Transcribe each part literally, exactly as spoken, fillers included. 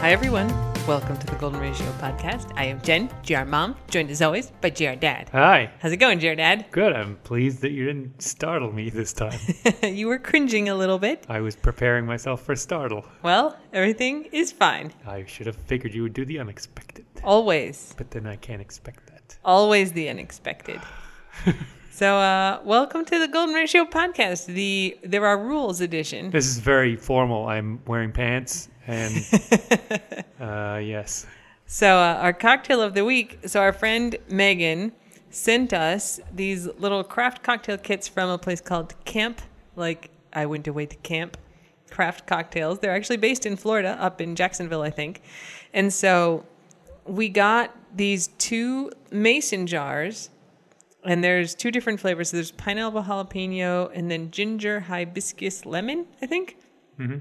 Hi everyone, welcome to the Golden Ratio Podcast. I am Jen, G R Mom, joined as always by G R Dad. Hi. How's it going, G R Dad? Good, I'm pleased that you didn't startle me this time. You were cringing a little bit. I was preparing myself for startle. Well, everything is fine. I should have figured you would do the unexpected. Always. But then I can't expect that. Always the unexpected. So, uh, welcome to the Golden Ratio Podcast, the There Are Rules edition. This is very formal. I'm wearing pants and, uh, yes. So, uh, our cocktail of the week. So, our friend Megan sent us these little craft cocktail kits from a place called Camp. Like, I went away to Camp Craft Cocktails. They're actually based in Florida, up in Jacksonville, I think. And so, we got these two mason jars. And there's two different flavors. So there's pineapple jalapeno and then ginger hibiscus lemon, I think. Mm-hmm.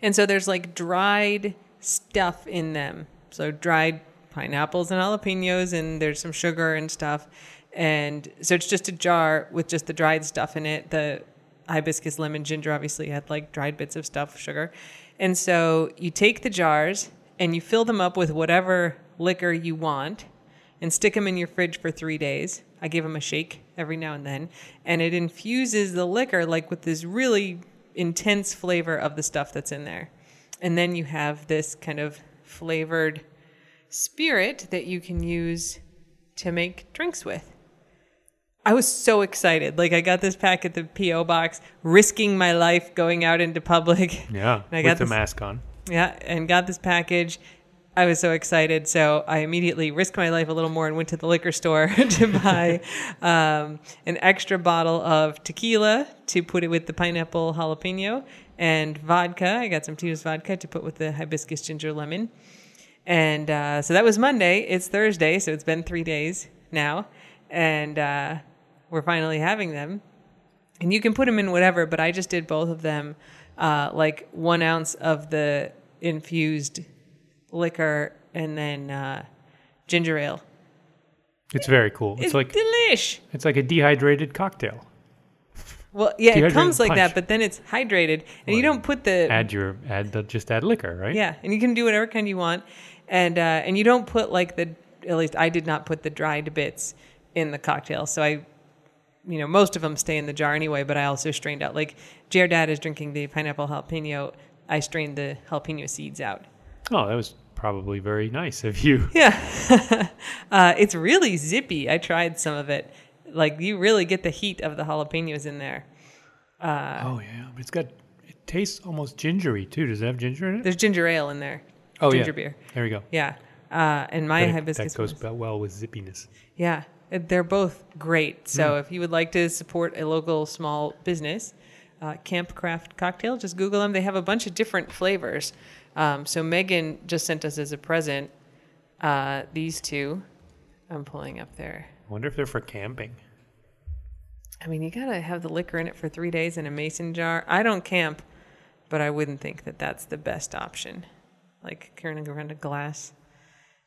And so there's like dried stuff in them. So dried pineapples and jalapenos, and there's some sugar and stuff. And so it's just a jar with just the dried stuff in it. The hibiscus lemon ginger obviously had like dried bits of stuff, sugar. And so you take the jars and you fill them up with whatever liquor you want and stick them in your fridge for three days. I give them a shake every now and then, and it infuses the liquor like with this really intense flavor of the stuff that's in there. And then you have this kind of flavored spirit that you can use to make drinks with. I was so excited. Like, I got this pack at the P O box, risking my life going out into public. Yeah, and I got with the this, mask on. Yeah, and got this package. I was so excited, so I immediately risked my life a little more and went to the liquor store to buy um, an extra bottle of tequila to put it with the pineapple jalapeno and vodka. I got some Tito's vodka to put with the hibiscus ginger lemon. And uh, so that was Monday. It's Thursday, so it's been three days now. And uh, we're finally having them. And you can put them in whatever, but I just did both of them, uh, like one ounce of the infused liquor and then uh ginger ale. It's very cool. It's, it's like delish. It's like a dehydrated cocktail. Well, yeah, dehydrated it comes like punch. That, but then it's hydrated, and well, you don't put the add your add the, just add liquor, right? Yeah, and you can do whatever kind you want, and uh and you don't put like the at least I did not put the dried bits in the cocktail, so I. You know, most of them stay in the jar anyway. But I also strained out like J R Dad is drinking the pineapple jalapeno. I strained the jalapeno seeds out. Oh, that was probably very nice of you. Yeah. uh, it's really zippy. I tried some of it. Like, you really get the heat of the jalapenos in there. Uh, oh, yeah. But it's got, it tastes almost gingery, too. Does it have ginger in it? There's ginger ale in there. Oh, ginger yeah. Ginger beer. There we go. Yeah. Uh, and my it, hibiscus. That goes was, well with zippiness. Yeah. They're both great. So mm. if you would like to support a local small business, uh, Camp Craft Cocktail, just Google them. They have a bunch of different flavors. Um, so Megan just sent us as a present uh, these two. I'm pulling up there. I wonder if they're for camping. I mean, you got to have the liquor in it for three days in a mason jar. I don't camp, but I wouldn't think that that's the best option. Like carrying around a glass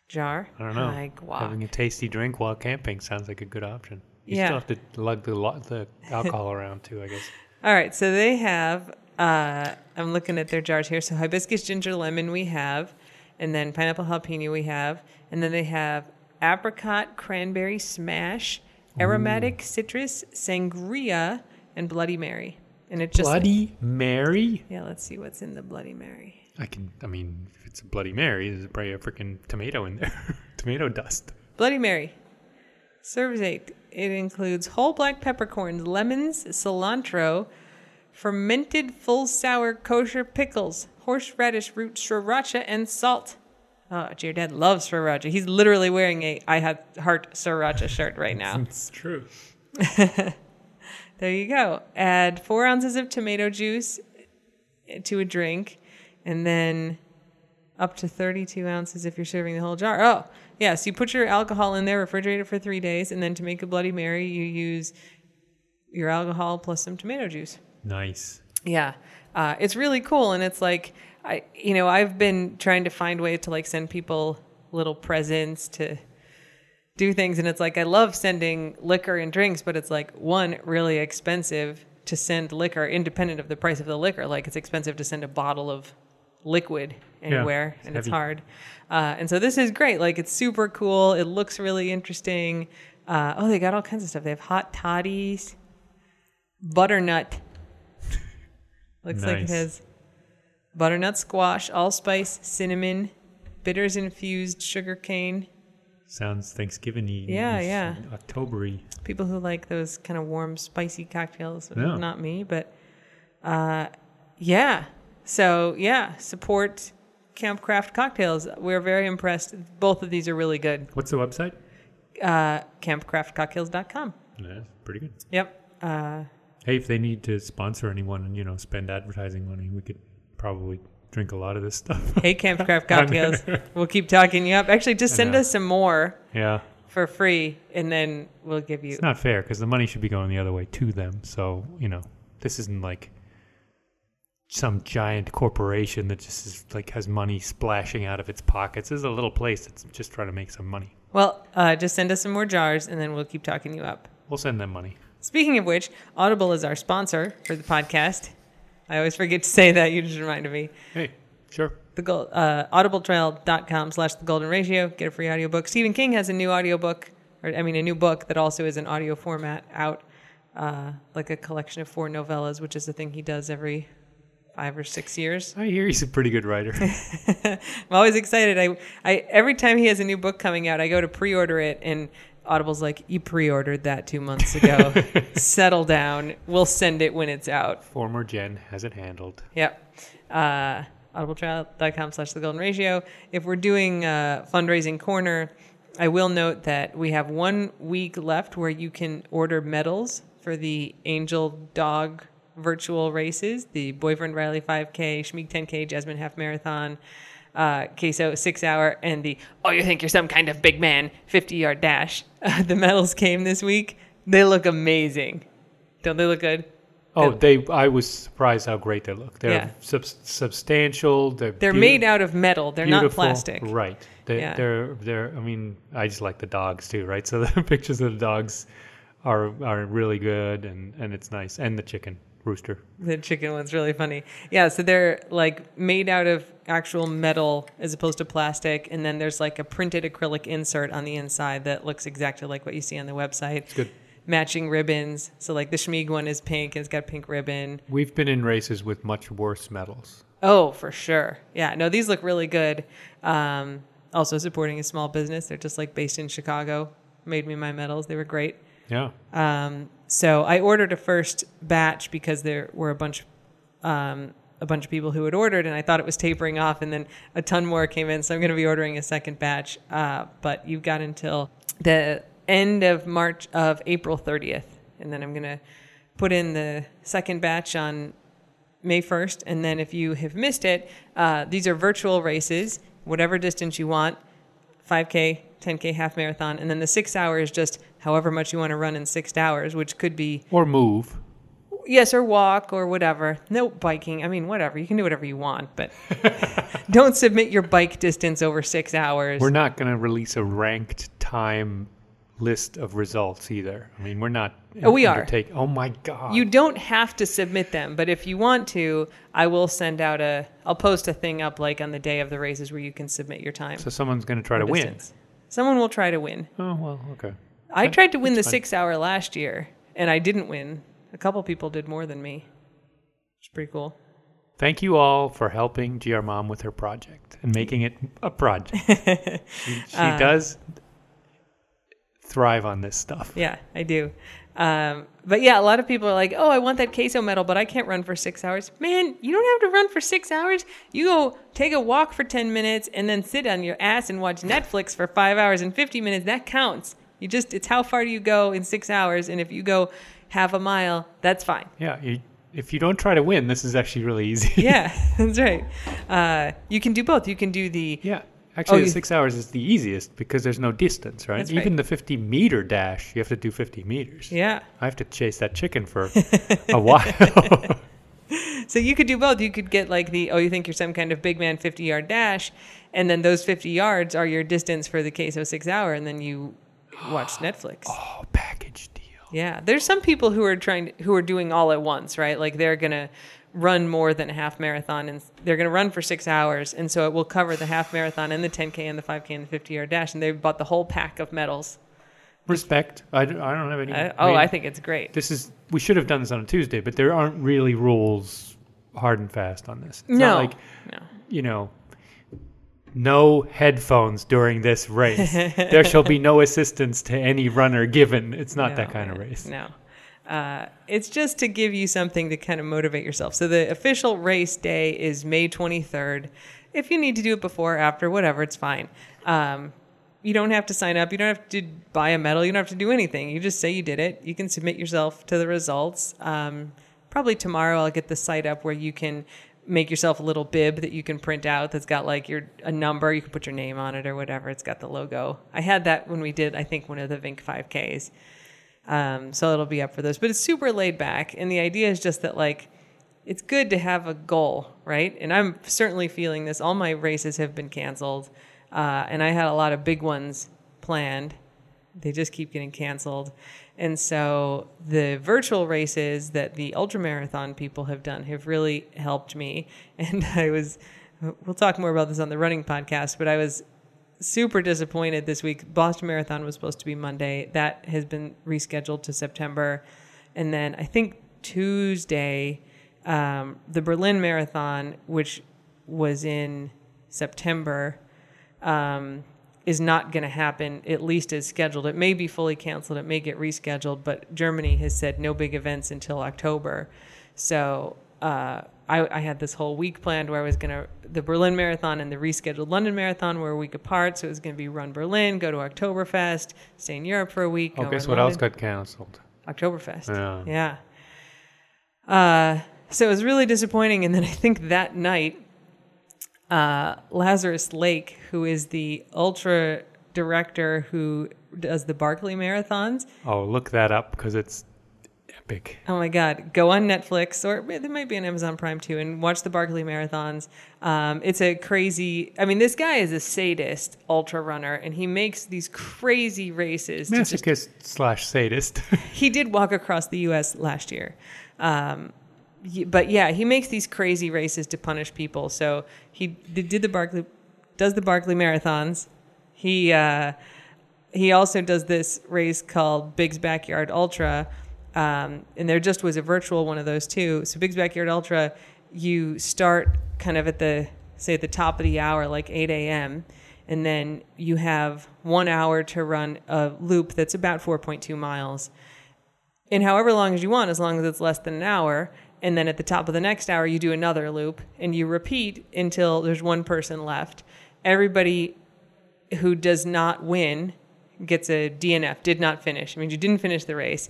jar. I don't know. Like, having a tasty drink while camping sounds like a good option. You yeah. still have to lug the, lo- the alcohol around too, I guess. All right. So they have... Uh, I'm looking at their jars here. So hibiscus, ginger, lemon we have, and then pineapple jalapeno we have, and then they have apricot, cranberry smash, aromatic Ooh. citrus, sangria, and Bloody Mary. And it's just Bloody like, Mary? Yeah, let's see what's in the Bloody Mary. I can, I mean, if it's a Bloody Mary, there's probably a freaking tomato in there. Tomato dust. Bloody Mary. Serves eight. It includes whole black peppercorns, lemons, cilantro, fermented full sour kosher pickles, horseradish root, sriracha, and salt. Oh, J R Dad loves sriracha. He's literally wearing a I have heart sriracha shirt right now. It's true. There you go. Add four ounces of tomato juice to a drink, and then up to thirty-two ounces if you're serving the whole jar. Oh, yeah. So you put your alcohol in there, refrigerate it for three days, and then to make a Bloody Mary, you use your alcohol plus some tomato juice. Nice. Yeah. Uh, it's really cool. And it's like, I, you know, I've been trying to find ways to like send people little presents to do things. And it's like, I love sending liquor and drinks, but it's like one really expensive to send liquor independent of the price of the liquor. Like, it's expensive to send a bottle of liquid anywhere, yeah, it's and heavy. It's hard. Uh, and so this is great. Like, it's super cool. It looks really interesting. Uh, oh, they got all kinds of stuff. They have hot toddies, butternut. Looks nice. Like it has butternut squash, allspice, cinnamon, bitters infused sugar cane. Sounds Thanksgiving-y. Yeah, yeah. October-y. People who like those kind of warm, spicy cocktails. Yeah. Not me, but uh, yeah. So, yeah, support Camp Craft Cocktails. We're very impressed. Both of these are really good. What's the website? Uh, camp craft cocktails dot com. That's pretty good. Yep. Uh, hey, if they need to sponsor anyone and, you know, spend advertising money, we could probably drink a lot of this stuff. Hey, Camp Craft Cocktails. We'll keep talking you up. Actually, just send us some more yeah. for free, and then we'll give you... It's not fair, because the money should be going the other way to them. So, you know, this isn't like some giant corporation that just is like has money splashing out of its pockets. This is a little place that's just trying to make some money. Well, uh, just send us some more jars, and then we'll keep talking you up. We'll send them money. Speaking of which, Audible is our sponsor for the podcast. I always forget to say that. You just reminded me. Hey, sure. The gold, uh, audibletrial.com slash the golden ratio. Get a free audiobook. Stephen King has a new audiobook, or I mean a new book that also is in audio format out, uh, like a collection of four novellas, which is the thing he does every five or six years. I hear he's a pretty good writer. I'm always excited. I, I every time he has a new book coming out, I go to pre-order it, and Audible's like, you pre-ordered that two months ago. Settle down. We'll send it when it's out. Former Jen has it handled. Yep. Uh, audibletrial.com slash the golden ratio. If we're doing a fundraising corner, I will note that we have one week left where you can order medals for the Angel Dog virtual races, the Boyfriend Riley five K, Schmeek ten K, Jasmine Half Marathon, Uh, Queso six hour, and the oh you think you're some kind of big man fifty yard dash. Uh, the medals came this week. They look amazing. Don't they look good? Oh, they, they I was surprised how great they look. They're yeah. sub- substantial. They're They're be- made out of metal. They're beautiful. Not plastic. Right. They, yeah. They're they're. I mean, I just like the dogs too, right? So the pictures of the dogs are are really good, and, and it's nice. And the chicken. Rooster. The chicken one's really funny. Yeah, so they're like made out of actual metal as opposed to plastic, and then there's like a printed acrylic insert on the inside that looks exactly like what you see on the website. It's good. Matching ribbons. So like the Schmeeg one is pink and it's got a pink ribbon. We've been in races with much worse medals. Oh, for sure. Yeah, no, these look really good. Um, also supporting a small business. They're just like based in Chicago. Made me my medals. They were great. Yeah. Um, so I ordered a first batch because there were a bunch, um, a bunch of people who had ordered, and I thought it was tapering off, and then a ton more came in. So I'm going to be ordering a second batch. Uh, but you've got until the end of March of April thirtieth, and then I'm going to put in the second batch on May first. And then if you have missed it, uh, these are virtual races, whatever distance you want, five K, ten K, half marathon, and then the six hour is just however much you want to run in six hours, which could be... Or move. Yes, or walk, or whatever. No biking. I mean, whatever. You can do whatever you want, but don't submit your bike distance over six hours. We're not going to release a ranked time list of results either. I mean, we're not... Oh, we are. Oh, my God. You don't have to submit them, but if you want to, I will send out a... I'll post a thing up like on the day of the races where you can submit your time. So someone's going to try to distance. Win. Someone will try to win. Oh, well, okay. I tried to win That's the six hour last year, and I didn't win. A couple people did more than me. It's pretty cool. Thank you all for helping G R Mom with her project and making it a project. she she uh, does thrive on this stuff. Yeah, I do. Um, but yeah, a lot of people are like, oh, I want that queso medal, but I can't run for six hours. Man, you don't have to run for six hours. You go take a walk for ten minutes and then sit on your ass and watch Netflix for five hours and fifty minutes. That counts. You just, it's how far do you go in six hours, and if you go half a mile, that's fine. Yeah, you, if you don't try to win, this is actually really easy. Yeah, that's right. Uh, you can do both. You can do the... Yeah, actually oh, the six hours is the easiest because there's no distance, right? That's Even right. The fifty-meter dash, you have to do fifty meters. Yeah. I have to chase that chicken for a while. So you could do both. You could get like the, oh, you think you're some kind of big man fifty-yard dash, and then those fifty yards are your distance for the queso six-hour, and then you... watch Netflix. Oh, package deal. Yeah. There's some people who are trying to, who are doing all at once, right? Like they're going to run more than a half marathon, and they're going to run for six hours. And so it will cover the half marathon and the ten K and the five K and the fifty-yard dash. And they bought the whole pack of medals. Respect. I, I don't have any. I, oh, I, mean, I think it's great. This is we should have done this on a Tuesday, but there aren't really rules hard and fast on this. It's no. Not like, no. You know, no headphones during this race. There shall be no assistance to any runner given. It's not no, that kind of race. No. Uh, it's just to give you something to kind of motivate yourself. So the official race day is May twenty-third. If you need to do it before or after, whatever, it's fine. Um, you don't have to sign up. You don't have to buy a medal. You don't have to do anything. You just say you did it. You can submit yourself to the results. Um, probably tomorrow I'll get the site up where you can make yourself a little bib that you can print out that's got like your a number. You can put your name on it or whatever. It's got the logo. I had that when we did, I think, one of the Vink five Ks. Um, so it'll be up for those. But it's super laid back. And the idea is just that, like, it's good to have a goal, right? And I'm certainly feeling this. All my races have been canceled. Uh, and I had a lot of big ones planned. They just keep getting canceled. And so the virtual races that the ultramarathon people have done have really helped me. And I was, we'll talk more about this on the running podcast, but I was super disappointed this week. Boston Marathon was supposed to be Monday. That has been rescheduled to September. And then I think Tuesday, um, the Berlin Marathon, which was in September, um, is not going to happen, at least as scheduled. It may be fully canceled. It may get rescheduled, but Germany has said no big events until October. So uh, I, I had this whole week planned where I was going to, the Berlin Marathon and the rescheduled London Marathon were a week apart. So it was going to be run Berlin, go to Oktoberfest, stay in Europe for a week. Oh, guess what else got canceled? Oktoberfest. Yeah. yeah. Uh, so it was really disappointing. And then I think that night, Uh, Lazarus Lake, who is the ultra director who does the Barkley Marathons. Oh, look that up because it's epic. Oh my God. Go on Netflix, or there might be an Amazon Prime too, and watch the Barkley Marathons. Um, it's a crazy, I mean, this guy is a sadist ultra runner and he makes these crazy races. Masochist just, slash sadist. He did walk across the U S last year. Um, But yeah, he makes these crazy races to punish people. So he did the Barkley, does the Barkley Marathons. He uh, he also does this race called Big's Backyard Ultra, um, and there just was a virtual one of those too. So Big's Backyard Ultra, you start kind of at the say at the top of the hour, like eight a.m., and then you have one hour to run a loop that's about four point two miles, and however long as you want, as long as it's less than an hour. And then at the top of the next hour, you do another loop and you repeat until there's one person left. Everybody who does not win gets a D N F, did not finish. I mean, you didn't finish the race.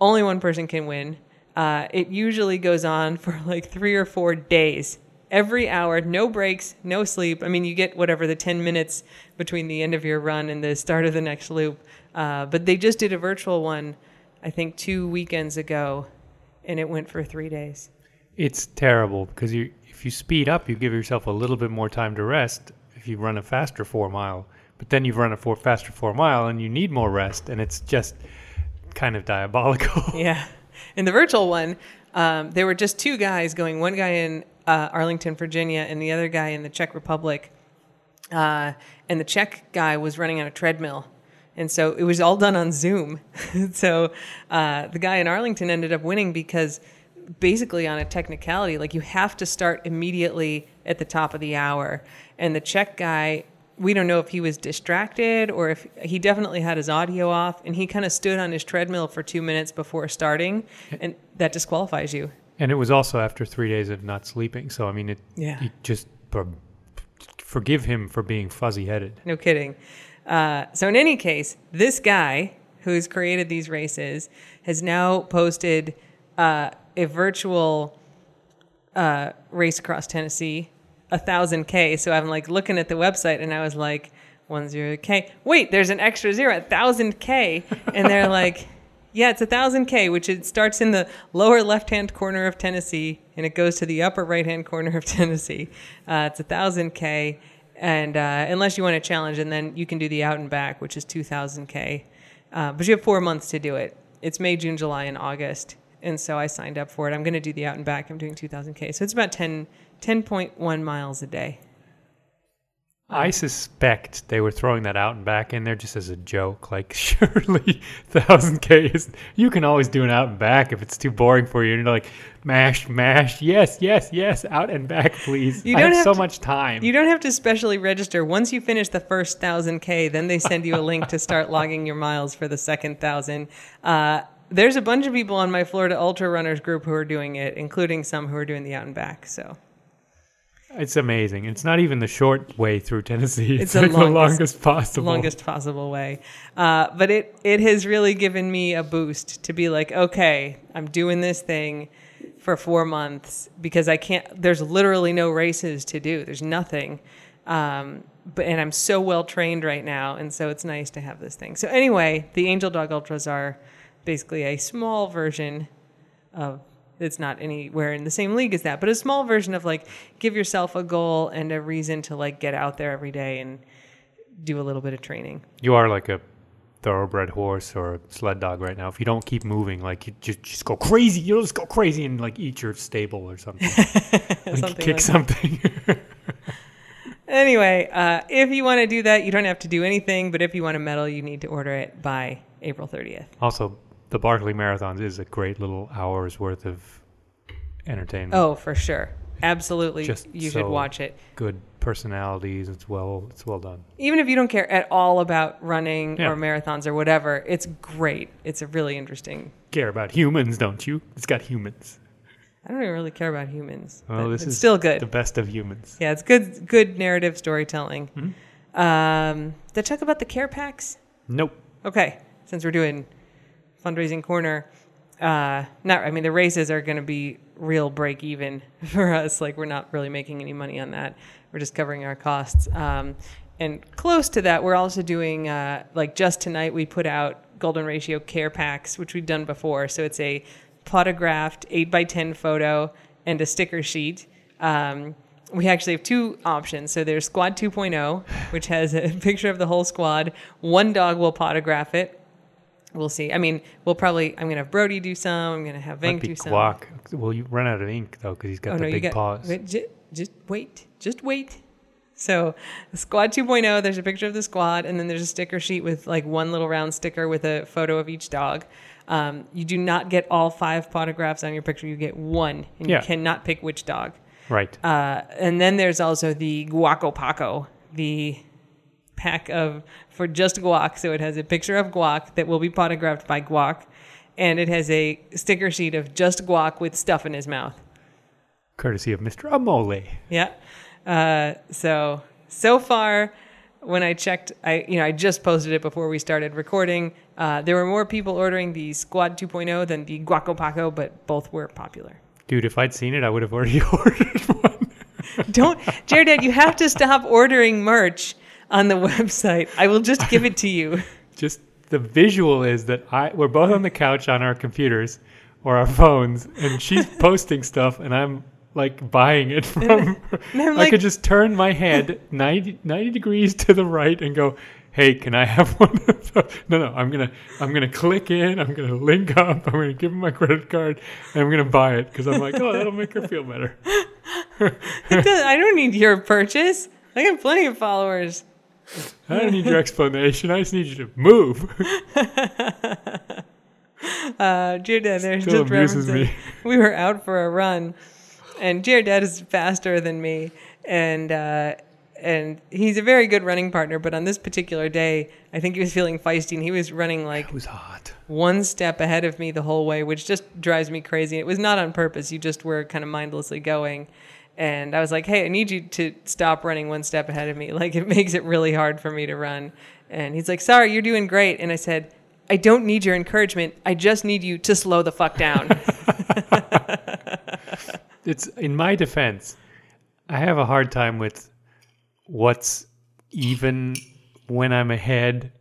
Only one person can win. Uh, it usually goes on for like three or four days. Every hour, no breaks, no sleep. I mean, you get whatever the ten minutes between the end of your run and the start of the next loop. Uh, but they just did a virtual one, I think, two weekends ago. And it went for three days. It's terrible because you, if you speed up, you give yourself a little bit more time to rest if you run a faster four mile. But then you've run a four, faster four mile and you need more rest. And it's just kind of diabolical. Yeah. In the virtual one, um, there were just two guys going, one guy in uh, Arlington, Virginia, and the other guy in the Czech Republic. Uh, and the Czech guy was running on a treadmill. And so it was all done on Zoom. so uh, the guy in Arlington ended up winning because basically on a technicality, like you have to start immediately at the top of the hour. And the Czech guy, we don't know if he was distracted or if he definitely had his audio off. And he kind of stood on his treadmill for two minutes before starting. And that disqualifies you. And it was also after three days of not sleeping. So, I mean, it, yeah. it just forgive him for being fuzzy-headed. No kidding. Uh, so in any case, this guy who's created these races has now posted uh, a virtual uh, race across Tennessee, one thousand K. So I'm like looking at the website and I was like, one hundred K. Wait, there's an extra zero, one thousand K. And they're like, yeah, it's one thousand K, which it starts in the lower left-hand corner of Tennessee and it goes to the upper right-hand corner of Tennessee. Uh, it's one thousand K. And uh, unless you want to challenge, and then you can do the out and back, which is two thousand K. Uh, but you have four months to do it. It's May, June, July, and August. And so I signed up for it. I'm going to do the out and back. I'm doing two thousand K. So it's about ten, ten point one miles a day. I suspect they were throwing that out and back in there just as a joke. Like, surely one thousand K is... You can always do an out and back if it's too boring for you. And you're like, mash, mash, yes, yes, yes, out and back, please. You don't I have, have so to, much time. You don't have to specially register. Once you finish the first one thousand K, then they send you a link to start logging your miles for the second one thousand. Uh, there's a bunch of people on my Florida Ultra Runners group who are doing it, including some who are doing the out and back, so... It's amazing. It's not even the short way through Tennessee. It's, it's like longest, the longest possible, longest possible way. Uh, but it it has really given me a boost to be like, okay, I'm doing this thing for four months because I can't. There's literally no races to do. There's nothing. Um, but and I'm so well trained right now, and so it's nice to have this thing. So anyway, the Angel Dog Ultras are basically a small version of. It's not anywhere in the same league as that, but a small version of like, give yourself a goal and a reason to like get out there every day and do a little bit of training. You are like a thoroughbred horse or a sled dog right now. If you don't keep moving, like you just, just go crazy, you'll just go crazy and like eat your stable or something. Like something kick like something. Anyway, uh, if you want to do that, you don't have to do anything, but if you want a medal, you need to order it by April thirtieth. Also, the Barkley Marathons is a great little hour's worth of entertainment. Oh, for sure. Absolutely. Just you so should watch it. Good personalities. It's well it's well done. Even if you don't care at all about running yeah. or marathons or whatever, it's great. It's a really interesting... Care about humans, don't you? It's got humans. I don't even really care about humans. Well, this it's is still good. The best of humans. Yeah, it's good good narrative storytelling. Mm-hmm. Um, did I talk about the care packs? Nope. Okay. Since we're doing... fundraising corner, uh, not, I mean, the races are going to be real break even for us. Like, we're not really making any money on that. We're just covering our costs. Um, and close to that, we're also doing, uh, like just tonight, we put out Golden Ratio care packs, which we've done before. So it's a photographed eight by ten photo and a sticker sheet. Um, we actually have two options. So there's Squad two point oh, which has a picture of the whole squad. One dog will photograph it. We'll see. I mean, we'll probably, I'm going to have Brody do some. I'm going to have Vink do some. Guac. Well, you run out of ink, though, because he's got oh, the no, big got, paws. Wait, just, just wait. Just wait. So Squad two point oh, there's a picture of the squad, and then there's a sticker sheet with, like, one little round sticker with a photo of each dog. Um, you do not get all five photographs on your picture. You get one, and yeah. you cannot pick which dog. Right. Uh, and then there's also the Guaco Paco, the... pack of for just guac. So it has a picture of guac that will be photographed by guac, and it has a sticker sheet of just guac with stuff in his mouth, courtesy of Mister Amole. Yeah. Uh, so so far, when I checked, I you know I just posted it before we started recording. Uh, there were more people ordering the Squad two point oh than the Guaco Paco, but both were popular. Dude, if I'd seen it, I would have already ordered one. Don't, Jared, you have to stop ordering merch on the website. I will just give it to you. Just the visual is that I we're both on the couch on our computers or our phones, and she's posting stuff, and I'm like buying it from her. I like, could just turn my head ninety, ninety degrees to the right and go, hey, can I have one of those? No, no, I'm going to I'm gonna click in, I'm going to link up, I'm going to give them my credit card, and I'm going to buy it because I'm like, oh, that'll make her feel better. It does, I don't need your purchase. I got plenty of followers. I don't need your explanation. I just need you to move. uh, Jared Dad, there's still just references. Me. We were out for a run, and Jared Dad is faster than me, and uh, and he's a very good running partner. But on this particular day, I think he was feeling feisty, and he was running like it was hot. One step ahead of me the whole way, which just drives me crazy. It was not on purpose. You just were kind of mindlessly going. And I was like, hey, I need you to stop running one step ahead of me. Like, it makes it really hard for me to run. And he's like, sorry, you're doing great. And I said, I don't need your encouragement. I just need you to slow the fuck down. It's in my defense, I have a hard time with what's even when I'm ahead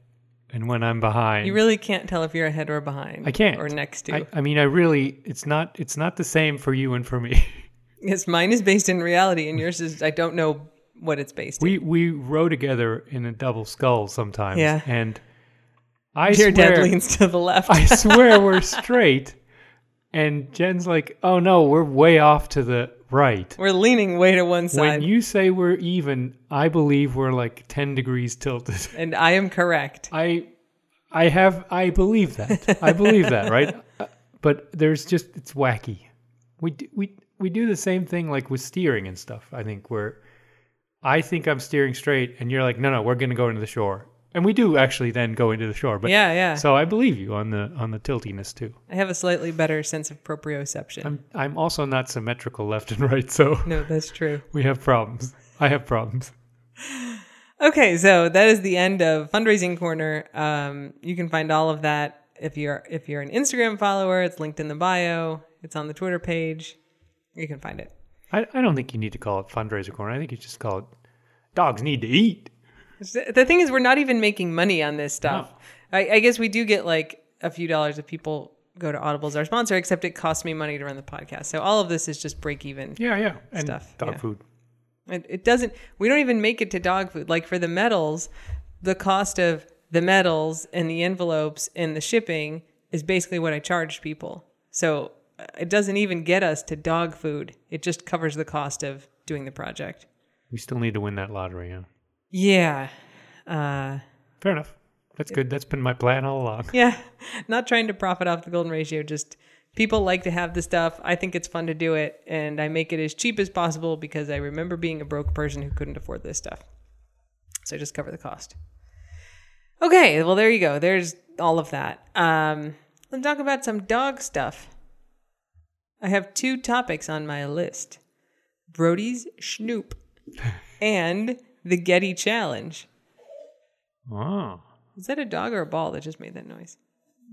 and when I'm behind. You really can't tell if you're ahead or behind. I can't. Or next to. I, I mean, I really, it's not, it's not the same for you and for me. Yes, mine is based in reality, and yours is, I don't know what it's based we, in. We row together in a double scull sometimes, yeah. and I Your swear... Your dad leans to the left. I swear we're straight, And Jen's like, oh no, we're way off to the right. We're leaning way to one side. When you say we're even, I believe we're like ten degrees tilted. And I am correct. I I have, I believe that. I believe that, right? But there's just, it's wacky. We do, we we do the same thing like with steering and stuff. I think we're, I think I'm steering straight and you're like, no, no, we're going to go into the shore. And we do actually then go into the shore. But yeah, yeah. So I believe you on the on the tiltiness too. I have a slightly better sense of proprioception. I'm I'm also not symmetrical left and right, so no, that's true. We have problems. I have problems. Okay, so that is the end of Fundraising Corner. Um, you can find all of that if you're if you're an Instagram follower. It's linked in the bio. It's on the Twitter page. You can find it. I, I don't think you need to call it Fundraiser Corner. I think you just call it Dogs Need to Eat. The thing is, we're not even making money on this stuff. No. I, I guess we do get like a few dollars if people go to Audible as our sponsor, except it costs me money to run the podcast. So all of this is just break even. Yeah, yeah. And stuff. Dog yeah. food. It, it doesn't, we don't even make it to dog food. Like for the medals, the cost of the medals and the envelopes and the shipping is basically what I charged people. So it doesn't even get us to dog food. It just covers the cost of doing the project. We still need to win that lottery, huh? Yeah. Uh, Fair enough. That's good. That's been my plan all along. Yeah. Not trying to profit off the golden ratio. Just people like to have the stuff. I think it's fun to do it. And I make it as cheap as possible because I remember being a broke person who couldn't afford this stuff. So I just cover the cost. Okay. Well, there you go. There's all of that. Um, let's talk about some dog stuff. I have two topics on my list. Brody's Schnoop and... the Getty Challenge. Oh. Is that a dog or a ball that just made that noise?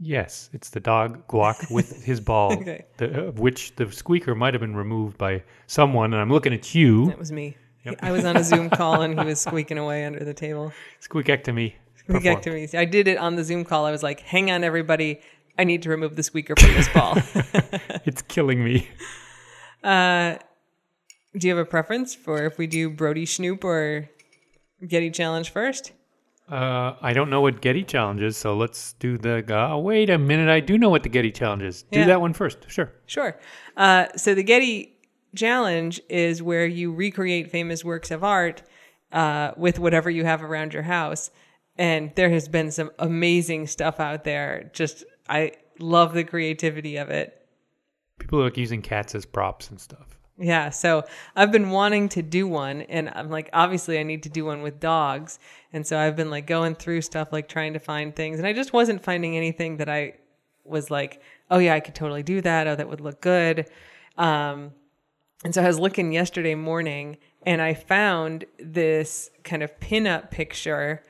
Yes, it's the dog Guac with his ball, okay. the, of which the squeaker might have been removed by someone, and I'm looking at you. That was me. Yep. I was on a Zoom call, and he was squeaking away under the table. Squeakectomy. Squeakectomy. I did it on the Zoom call. I was like, hang on, everybody. I need to remove the squeaker from this ball. It's killing me. Uh, do you have a preference for if we do Brody Schnoop or... Getty Challenge first? Uh, I don't know what Getty Challenge is, so let's do the... Uh, wait a minute, I do know what the Getty Challenge is. Do yeah. that one first, sure. Sure. Uh, so the Getty Challenge is where you recreate famous works of art uh, with whatever you have around your house. And there has been some amazing stuff out there. Just, I love the creativity of it. People are like using cats as props and stuff. Yeah, so I've been wanting to do one, and I'm like, obviously I need to do one with dogs, and so I've been like going through stuff, like trying to find things, and I just wasn't finding anything that I was like, oh yeah, I could totally do that, oh, that would look good, um, and so I was looking yesterday morning, and I found this kind of pinup picture,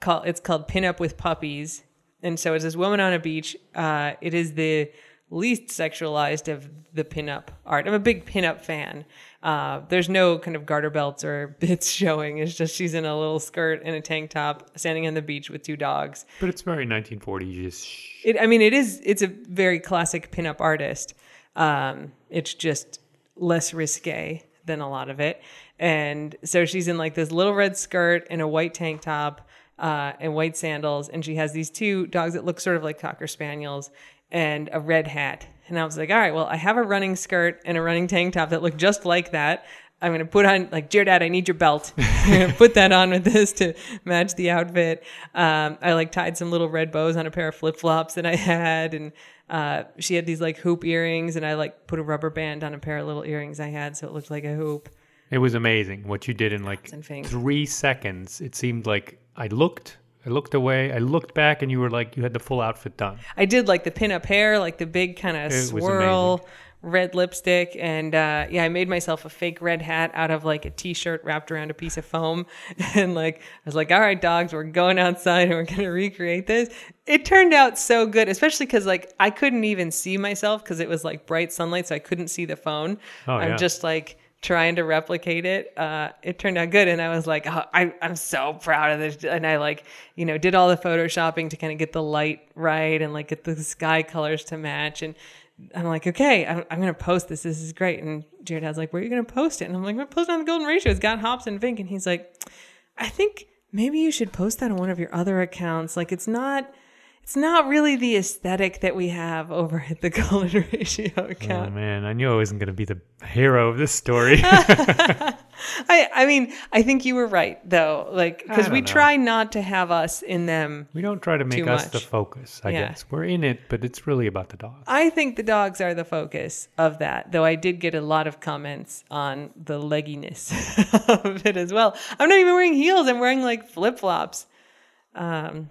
called, it's called Pinup with Puppies, and so it's this woman on a beach, uh, it is the least sexualized of the pinup art. I'm a big pinup fan. Uh, there's no kind of garter belts or bits showing. It's just she's in a little skirt and a tank top standing on the beach with two dogs. But it's very nineteen forties. It, I mean, it is. It's a very classic pinup artist. Um, it's just less risque than a lot of it. And so she's in like this little red skirt and a white tank top uh, and white sandals. And she has these two dogs that look sort of like Cocker Spaniels. And a red hat. And I was like, all right, well, I have a running skirt and a running tank top that look just like that. I'm going to put on, like, dear dad, I need your belt. I'm going to put that on with this to match the outfit. Um, I, like, tied some little red bows on a pair of flip-flops that I had. And uh, she had these, like, hoop earrings. And I, like, put a rubber band on a pair of little earrings I had so it looked like a hoop. It was amazing what you did in, like, three seconds. It seemed like I looked... I looked away. I looked back, and you were like, you had the full outfit done. I did, like the pinup hair, like the big kind of swirl, red lipstick, and uh, yeah, I made myself a fake red hat out of like a t-shirt wrapped around a piece of foam, and like I was like, all right, dogs, we're going outside, and we're gonna recreate this. It turned out so good, especially because like I couldn't even see myself because it was like bright sunlight, so I couldn't see the phone. Oh, I'm yeah. just like. trying to replicate it. Uh, it turned out good. And I was like, oh, I, I'm so proud of this. And I like, you know, did all the photoshopping to kind of get the light right and like get the sky colors to match. And I'm like, okay, I'm, I'm going to post this. This is great. And Jared has like, where are you going to post it? And I'm like, I'm going to post it on the Golden Ratio. It's got Hops and Vink. And he's like, I think maybe you should post that on one of your other accounts. Like it's not, It's not really the aesthetic that we have over at the golden ratio account. Oh, man. I knew I wasn't going to be the hero of this story. I, I mean, I think you were right, though. Like, because we know. try not to have us in them. We don't try to make us much. the focus, I yeah. guess. We're in it, but it's really about the dogs. I think the dogs are the focus of that, though I did get a lot of comments on the legginess of it as well. I'm not even wearing heels. I'm wearing, like, flip-flops. Um...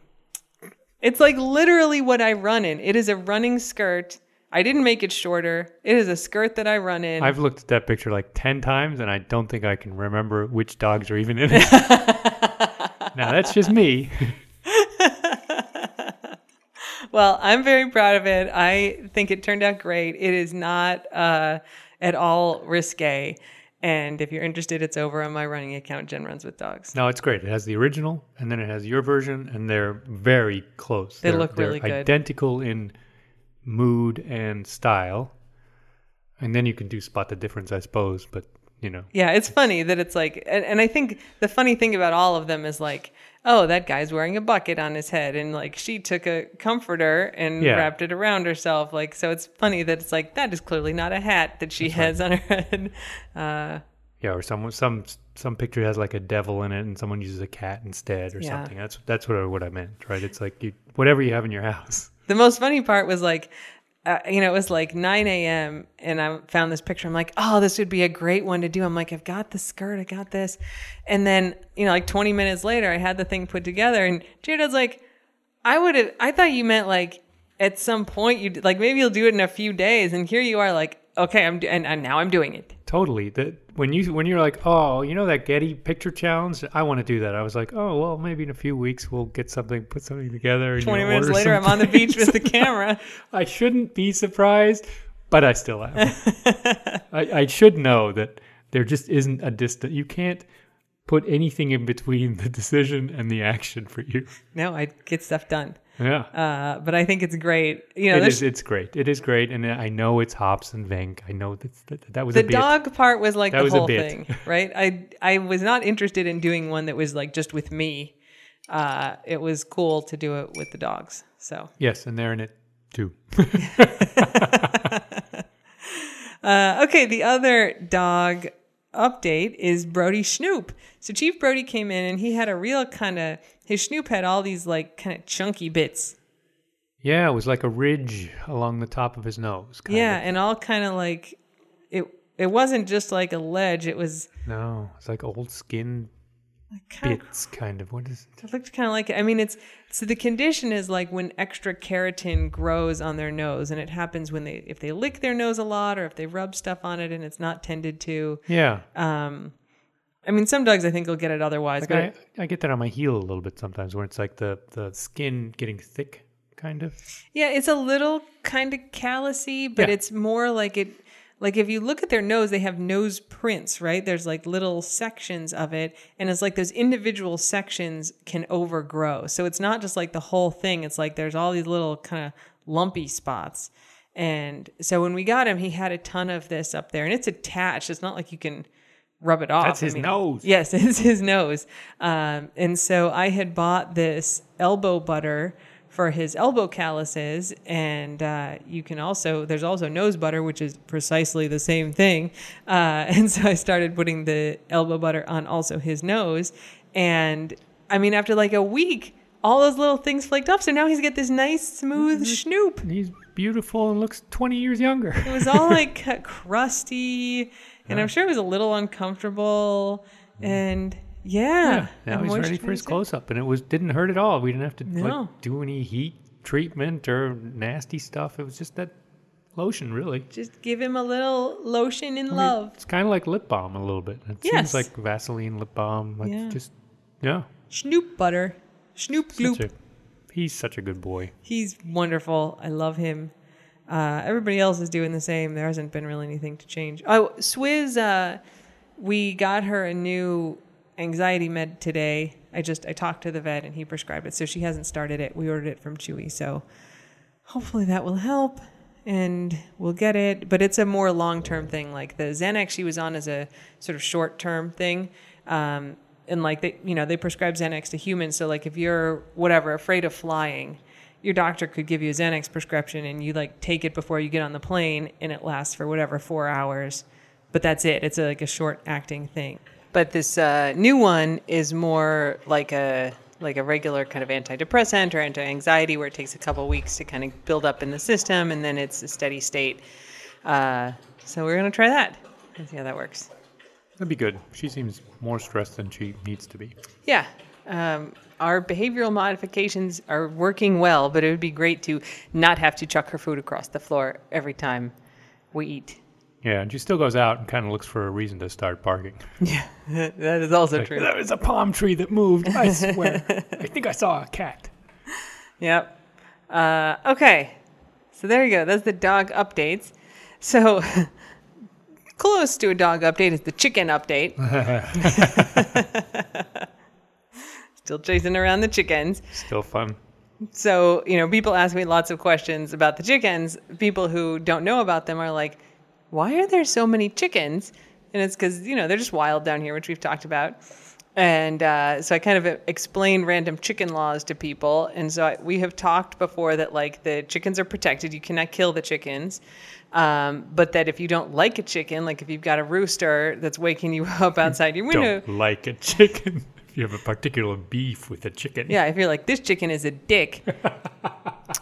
It's like literally what I run in. It is a running skirt. I didn't make it shorter. It is a skirt that I run in. I've looked at that picture like ten times, and I don't think I can remember which dogs are even in it. Now, that's just me. Well, I'm very proud of it. I think it turned out great. It is not uh, at all risque. And if you're interested, it's over on my running account, Jen Runs With Dogs. No, it's great. It has the original, and then it has your version, and they're very close. They they're, look really they're good. Identical in mood and style. And then you can do spot the difference, I suppose, but, you know. Yeah, it's, it's funny that it's like, and, and I think the funny thing about all of them is like, oh, that guy's wearing a bucket on his head, and like she took a comforter and yeah. wrapped it around herself. Like, so it's funny that it's like, that is clearly not a hat that she That's has right. on her head. Uh, yeah, or some some some picture has like a devil in it, and someone uses a cat instead, or yeah. something. That's that's what I, what I meant, right? It's like you, whatever you have in your house. The most funny part was like, uh, you know, it was like nine a.m. and I found this picture. I'm like, oh, this would be a great one to do. I'm like, I've got the skirt, I got this, and then, you know, like twenty minutes later, I had the thing put together, and Jared's like, I would have, I thought you meant like at some point you like, maybe you'll do it in a few days. And here you are like, okay, I'm, do- and, and now I'm doing it. Totally. That when you, when you're like, oh, you know, that Getty picture challenge, I want to do that. I was like, oh, well, maybe in a few weeks we'll get something, put something together. And twenty minutes later, I'm on the beach with the camera. I shouldn't be surprised, but I still am. I, I should know that there just isn't a distance. You can't put anything in between the decision and the action for you. No, I get stuff done. Yeah. Uh, but I think it's great. You know, it is, it's great. It is great. And I know it's hops and Venk. I know that that, that was the a bit. The dog part was like that the was whole thing, right? I, I was not interested in doing one that was like just with me. Uh, it was cool to do it with the dogs. So yes, and they're in it too. uh, okay. The other dog update is Brody Schnoop. So Chief Brody came in, and he had a real kind of, his Schnoop had all these like kind of chunky bits. Yeah, it was like a ridge along the top of his nose. Kind yeah, of. And all kind of like, it It wasn't just like a ledge, it was... No, it's like old skin kind bits, of, kind of. What is it? It looked kind of like, I mean, it's, so the condition is like when extra keratin grows on their nose, and it happens when they, if they lick their nose a lot, or if they rub stuff on it and it's not tended to. Yeah. Um. I mean, some dogs I think will get it otherwise. Like but I, it, I get that on my heel a little bit sometimes, where it's like the, the skin getting thick, kind of. Yeah, it's a little kind of callousy, but yeah. it's more like it. Like if you look at their nose, they have nose prints, right? There's like little sections of it, and it's like those individual sections can overgrow. So it's not just like the whole thing. It's like there's all these little kind of lumpy spots. And so when we got him, he had a ton of this up there, and it's attached. It's not like you can rub it off. That's his I mean, nose. Yes, it's his nose. Um, and so I had bought this elbow butter for his elbow calluses, and uh, you can also, there's also nose butter, which is precisely the same thing. Uh, and so I started putting the elbow butter on also his nose. And I mean, after like a week, all those little things flaked off. So now he's got this nice, smooth Schnoop. He's beautiful and looks twenty years younger. It was all like crusty, and I'm sure it was a little uncomfortable. And yeah, yeah. Now he's ready for his close-up, and it was didn't hurt at all. We didn't have to no. like do any heat treatment or nasty stuff. It was just that lotion, really. Just give him a little lotion and I mean, love. It's kind of like lip balm a little bit. It yes. seems like Vaseline lip balm. Like yeah. just yeah. Schnoop butter. Schnoop gloop. He's such a good boy. He's wonderful. I love him. Uh, everybody else is doing the same. There hasn't been really anything to change. Oh, Swizz, uh, we got her a new anxiety med today. I just, I talked to the vet, and he prescribed it. So she hasn't started it. We ordered it from Chewy. So hopefully that will help, and we'll get it. But it's a more long-term thing. Like the Xanax she was on is a sort of short-term thing. Um, and like, they, you know, they prescribe Xanax to humans. So like if you're, whatever, afraid of flying, your doctor could give you a Xanax prescription and you like take it before you get on the plane and it lasts for whatever, four hours. But that's it. It's a, like a short acting thing. But this uh, new one is more like a like a regular kind of antidepressant or anti-anxiety where it takes a couple weeks to kind of build up in the system and then it's a steady state. Uh, so we're going to try that and see how that works. That'd be good. She seems more stressed than she needs to be. Yeah. Um, our behavioral modifications are working well, but it would be great to not have to chuck her food across the floor every time we eat. Yeah, and she still goes out and kind of looks for a reason to start barking. Yeah, that is also like, true. There was a palm tree that moved, I swear. I think I saw a cat. Yep. Uh, okay, so there you go. That's the dog updates. So close to a dog update is the chicken update. Still chasing around the chickens. Still fun. So, you know, people ask me lots of questions about the chickens. People who don't know about them are like, why are there so many chickens? And it's because, you know, they're just wild down here, which we've talked about. And uh, so I kind of explain random chicken laws to people. And so I, we have talked before that, like, the chickens are protected. You cannot kill the chickens. Um, but that if you don't like a chicken, like if you've got a rooster that's waking you up outside your window. Don't like a chicken. If you have a particular beef with a chicken. Yeah, if you're like, this chicken is a dick,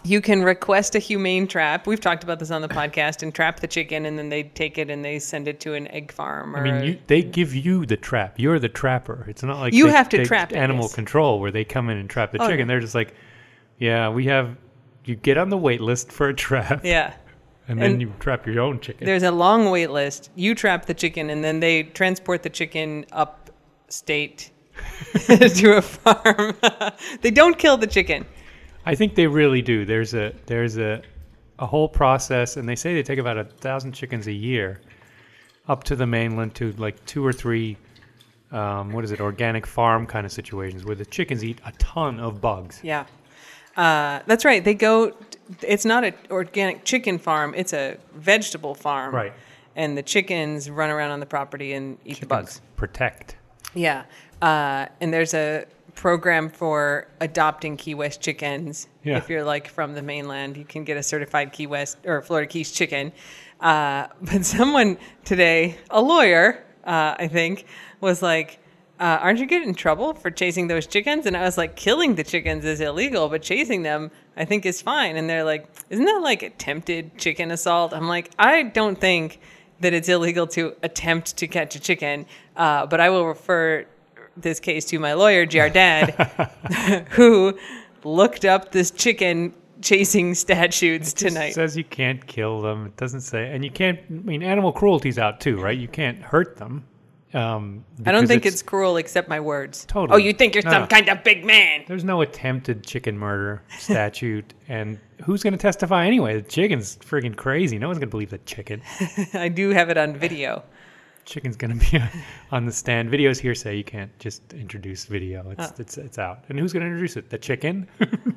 you can request a humane trap. We've talked about this on the podcast, and trap the chicken, and then they take it and they send it to an egg farm. Or I mean, you, they give you the trap. You're the trapper. It's not like you they, have to they, trap they, it, animal yes. control where they come in and trap the oh, chicken. They're just like, yeah, we have, you get on the wait list for a trap. Yeah. And then and you trap your own chicken. There's a long wait list. You trap the chicken, and then they transport the chicken upstate to a farm. They don't kill the chicken. I think they really do. There's a there's a a whole process, and they say they take about a thousand chickens a year up to the mainland to like two or three, um, what is it, organic farm kind of situations where the chickens eat a ton of bugs. Yeah, uh, that's right. They go. It's not an organic chicken farm. It's a vegetable farm. Right. And the chickens run around on the property and eat chickens the bugs. Protect. Yeah. Uh, and there's a program for adopting Key West chickens. Yeah. If you're like from the mainland, you can get a certified Key West or Florida Keys chicken. Uh, but someone today, a lawyer, uh, I think, was like, uh, aren't you getting in trouble for chasing those chickens? And I was like, killing the chickens is illegal, but chasing them I think is fine. And they're like, isn't that like attempted chicken assault? I'm like, I don't think that it's illegal to attempt to catch a chicken, uh, but I will refer this case to my lawyer, J R Dad, who looked up this chicken chasing statutes tonight. It says you can't kill them. It doesn't say, and you can't, I mean, animal cruelty's out too, right? You can't hurt them. Um, I don't think it's, it's cruel except my words. Totally. Oh, you think you're no, some no. kind of big man. There's no attempted chicken murder statute. And who's going to testify anyway? The chicken's freaking crazy. No one's going to believe the chicken. I do have it on video. Chicken's going to be on the stand. Video's hearsay. You can't just introduce video. It's oh. it's it's out. And who's going to introduce it? The chicken?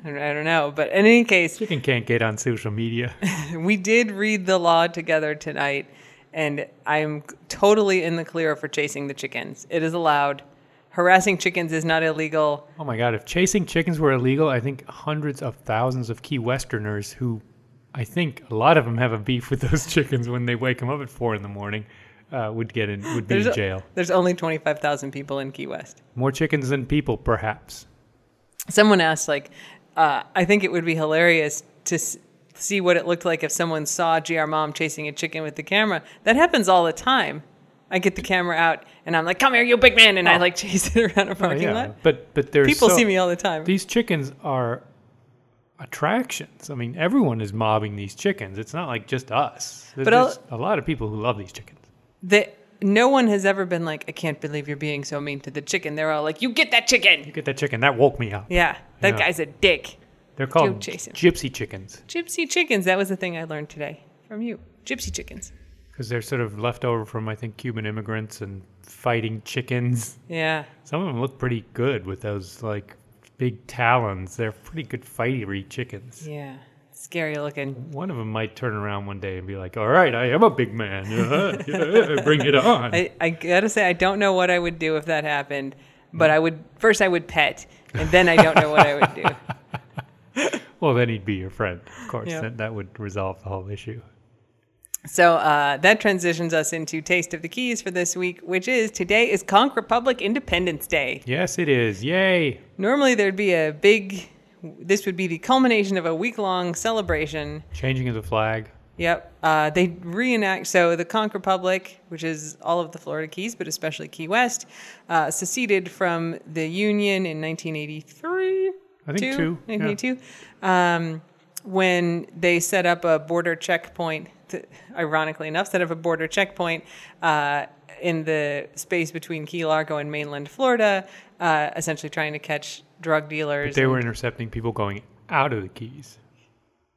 I don't know. But in any case. Chicken can't get on social media. We did read the law together tonight. And I'm totally in the clear for chasing the chickens. It is allowed. Harassing chickens is not illegal. Oh, my God. If chasing chickens were illegal, I think hundreds of thousands of Key Westerners who I think a lot of them have a beef with those chickens when they wake them up at four in the morning uh, would get in, would be in jail. There's only twenty-five thousand people in Key West. More chickens than people, perhaps. Someone asked, like, uh, I think it would be hilarious to S- see what it looked like if someone saw G R Mom chasing a chicken with the camera. That happens all the time. I get the camera out and I'm like, come here, you big man. And oh. I like chase it around a parking oh, yeah. lot. But, but there's people so, see me all the time. These chickens are attractions. I mean, everyone is mobbing these chickens. It's not like just us. There's, but there's a lot of people who love these chickens. The, no one has ever been like, I can't believe you're being so mean to the chicken. They're all like, you get that chicken. You get that chicken. That woke me up. Yeah. That yeah. guy's a dick. They're called gypsy chickens. Gypsy chickens. That was the thing I learned today from you. Gypsy chickens. Because they're sort of left over from, I think, Cuban immigrants and fighting chickens. Yeah. Some of them look pretty good with those, like, big talons. They're pretty good fightery chickens. Yeah. Scary looking. One of them might turn around one day and be like, all right, I am a big man. Uh, yeah, bring it on. I, I got to say, I don't know what I would do if that happened. But I would first I would pet, and then I don't know what I would do. Well, then he'd be your friend, of course. Yep. That, that would resolve the whole issue. So uh, that transitions us into Taste of the Keys for this week, which is today is Conch Republic Independence Day. Yes, it is. Yay. Normally there'd be a big, this would be the culmination of a week-long celebration. Changing of the flag. Yep. Uh, they reenact, so the Conch Republic, which is all of the Florida Keys, but especially Key West, uh, seceded from the Union in nineteen eighty-three. I think two. two. nineteen eighty-two. Yeah. Um, when they set up a border checkpoint, to, ironically enough, set up a border checkpoint uh, in the space between Key Largo and mainland Florida, uh, essentially trying to catch drug dealers. But they and, were intercepting people going out of the Keys.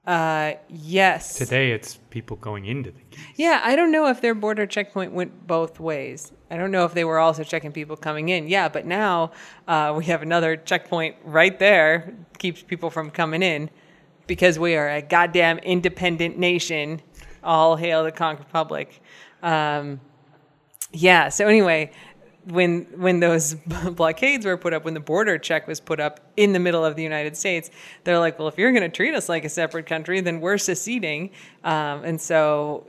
Uh, yes. Today it's people going into the Keys. Yeah, I don't know if their border checkpoint went both ways. I don't know if they were also checking people coming in. Yeah, but now uh, we have another checkpoint right there. Keeps people from coming in because we are a goddamn independent nation. All hail the Conch Republic. Um, yeah, so anyway, when when those blockades were put up, when the border check was put up in the middle of the United States, they're like, well, if you're going to treat us like a separate country, then we're seceding. Um, and so,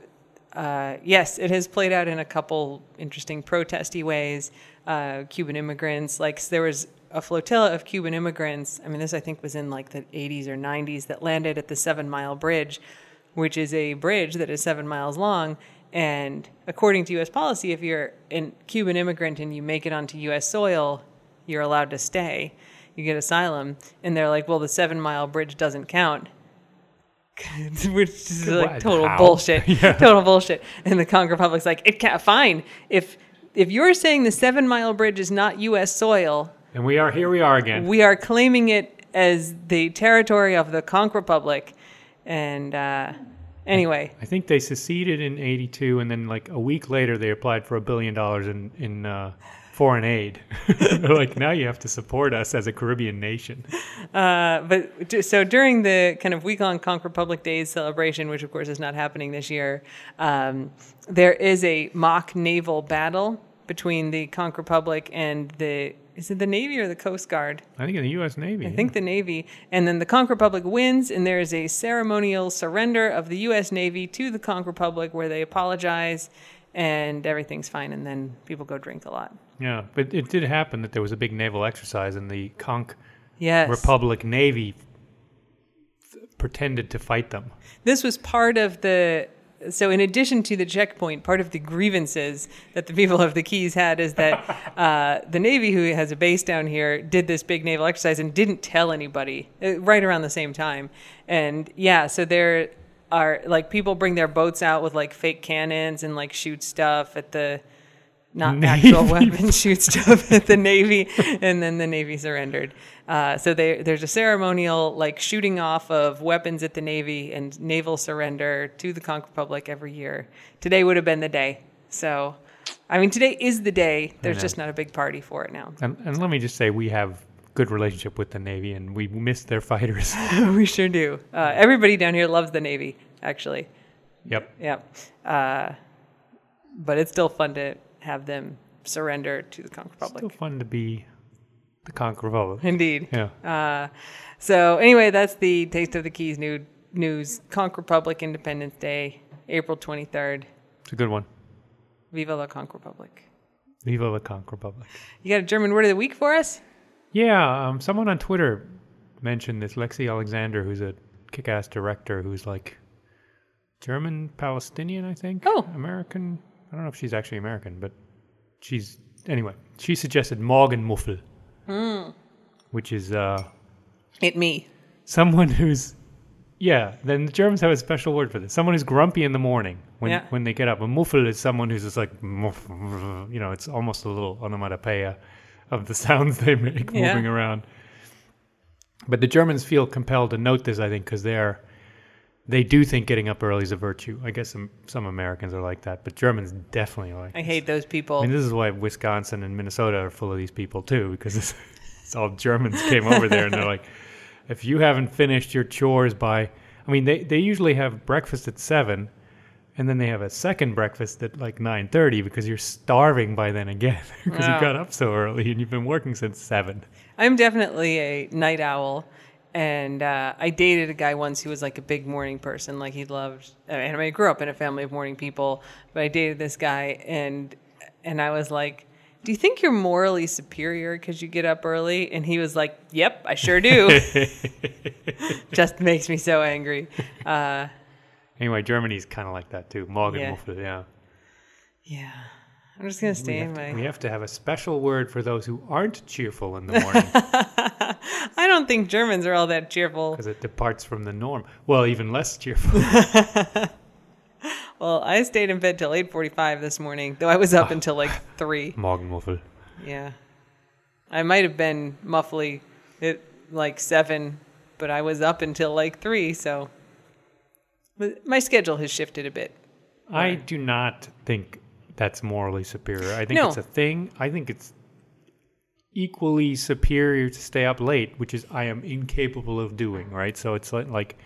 uh, yes, it has played out in a couple interesting protesty ways. Uh, Cuban immigrants, like there was a flotilla of Cuban immigrants. I mean, this I think was in like the eighties or nineties that landed at the Seven Mile Bridge, which is a bridge that is seven miles long. And according to U S policy, if you're a Cuban immigrant and you make it onto U S soil, you're allowed to stay. You get asylum. And they're like, well, the seven-mile bridge doesn't count, which is like total How? bullshit. Yeah. Total bullshit. And the Conch Republic's like, it can't, fine. If if you're saying the seven-mile bridge is not U S soil... And we are, here we are again. We are claiming it as the territory of the Conch Republic. And... uh Anyway, I think they seceded in eighty-two, and then like a week later, they applied for a billion dollars in in uh, foreign aid. Like now, you have to support us as a Caribbean nation. Uh, but so during the kind of week-long Conch Republic Days celebration, which of course is not happening this year, um, there is a mock naval battle between the Conch Republic and the. Is it the Navy or the Coast Guard? I think in the U S Navy. I yeah. think the Navy. And then the Conch Republic wins, and there is a ceremonial surrender of the U S Navy to the Conch Republic where they apologize, and everything's fine, and then people go drink a lot. Yeah, but it did happen that there was a big naval exercise, and the Conch yes. Republic Navy f- pretended to fight them. This was part of the... So in addition to the checkpoint, part of the grievances that the people of the Keys had is that uh, the Navy, who has a base down here, did this big naval exercise and didn't tell anybody uh, right around the same time. And yeah, so there are like people bring their boats out with like fake cannons and like shoot stuff at the, not Navy. Actual weapons, shoot stuff at the Navy. And then the Navy surrendered. Uh, so they, there's a ceremonial like shooting off of weapons at the Navy and naval surrender to the Conch Republic every year. Today would have been the day. So, I mean, today is the day. There's just not a big party for it now. And, and let me just say, we have good relationship with the Navy, and we miss their fighters. We sure do. Uh, everybody down here loves the Navy, actually. Yep. Yep. Uh, but it's still fun to have them surrender to the Conch Republic. It's still fun to be... The Conch Republic. Indeed. Yeah. Uh, so anyway, that's the Taste of the Keys new news. Conch Republic Independence Day, April twenty-third. It's a good one. Viva la Conch Republic. Viva la Conch Republic. You got a German word of the week for us? Yeah. Um, someone on Twitter mentioned this, Lexi Alexander, who's a kick-ass director who's like German-Palestinian, I think. Oh. American. I don't know if she's actually American, but she's... Anyway, she suggested Morgenmuffel. Mm. Which is uh, it me someone who's yeah then the Germans have a special word for this, someone who's grumpy in the morning when yeah. when they get up. A muffel is someone who's just like, you know, it's almost a little onomatopoeia of the sounds they make yeah. moving around. But the Germans feel compelled to note this, I think, because they're they do think getting up early is a virtue. I guess some, some Americans are like that, but Germans definitely are like that. I hate those people. I mean, this is why Wisconsin and Minnesota are full of these people, too, because it's, it's all Germans came over there, and they're like, if you haven't finished your chores by... I mean, they, they usually have breakfast at seven, and then they have a second breakfast at like nine thirty because you're starving by then again because wow. you got up so early and you've been working since seven. I'm definitely a night owl. And uh, I dated a guy once who was like a big morning person. Like he loved, and I, mean, I grew up in a family of morning people, but I dated this guy and and I was like, do you think you're morally superior because you get up early? And he was like, yep, I sure do. Just makes me so angry. Uh, anyway, Germany's kind of like that too. Morgenmuffel, yeah. Yeah. yeah. I'm just going to stay in my... We have to have a special word for those who aren't cheerful in the morning. I don't think Germans are all that cheerful. Because it departs from the norm. Well, even less cheerful. Well, I stayed in bed till eight forty-five this morning, though I was up oh. until like three. Morgenmuffel. Yeah. I might have been muffly at like seven, but I was up until like three, so... But my schedule has shifted a bit. I right. do not think... That's morally superior. I think no. it's a thing. I think it's equally superior to stay up late, which is I am incapable of doing, right? So it's like... like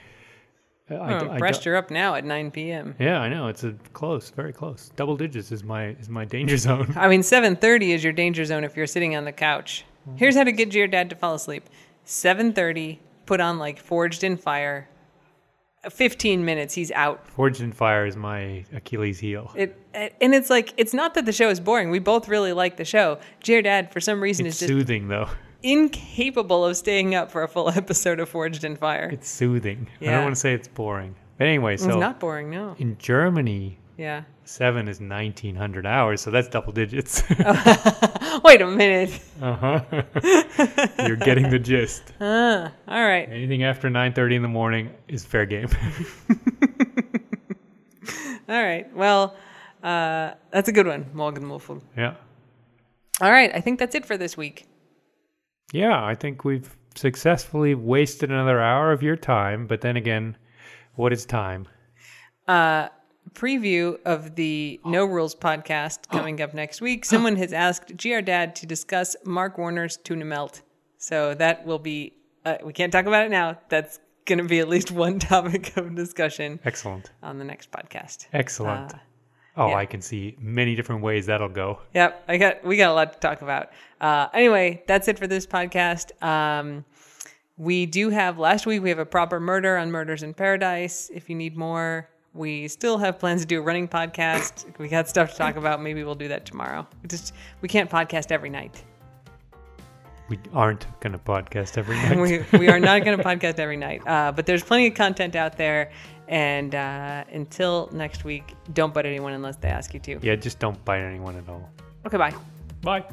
oh, I, I, you're up now at nine p.m. Yeah, I know. It's a close, very close. Double digits is my is my danger zone. I mean, seven thirty is your danger zone if you're sitting on the couch. Mm-hmm. Here's how to get your dad to fall asleep. seven thirty, put on like Forged in Fire... fifteen minutes, he's out. Forged in Fire is my Achilles heel. It, and it's like, it's not that the show is boring. We both really like the show. Jared, for some reason, it's is just soothing, though. Incapable of staying up for a full episode of Forged in Fire. It's soothing. Yeah. I don't want to say it's boring. But anyway, so... It's not boring, no. In Germany, yeah, seven is nineteen hundred hours, so that's double digits. Oh, wait a minute. Uh-huh. You're getting the gist. Uh, all right. Anything after nine thirty in the morning is fair game. All right. Well, uh, that's a good one, Morgenmuffel. Yeah. All right. I think that's it for this week. Yeah, I think we've successfully wasted another hour of your time, but then again, what is time? Uh... Preview of the No Rules podcast coming up next week. Someone has asked G R Dad to discuss Mark Warner's Tuna Melt. So that will be, uh, we can't talk about it now. That's going to be at least one topic of discussion. Excellent. On the next podcast. Excellent. Uh, oh, yeah. I can see many different ways that'll go. Yep. I got, we got a lot to talk about. Uh, anyway, that's it for this podcast. Um, we do have, last week we have a proper murder on Murders in Paradise. If you need more. We still have plans to do a running podcast. We got stuff to talk about. Maybe we'll do that tomorrow. We just we can't podcast every night. We aren't going to podcast every night. we, we are not going to podcast every night. Uh, but there's plenty of content out there. And uh, until next week, don't bite anyone unless they ask you to. Yeah, just don't bite anyone at all. Okay, bye. Bye.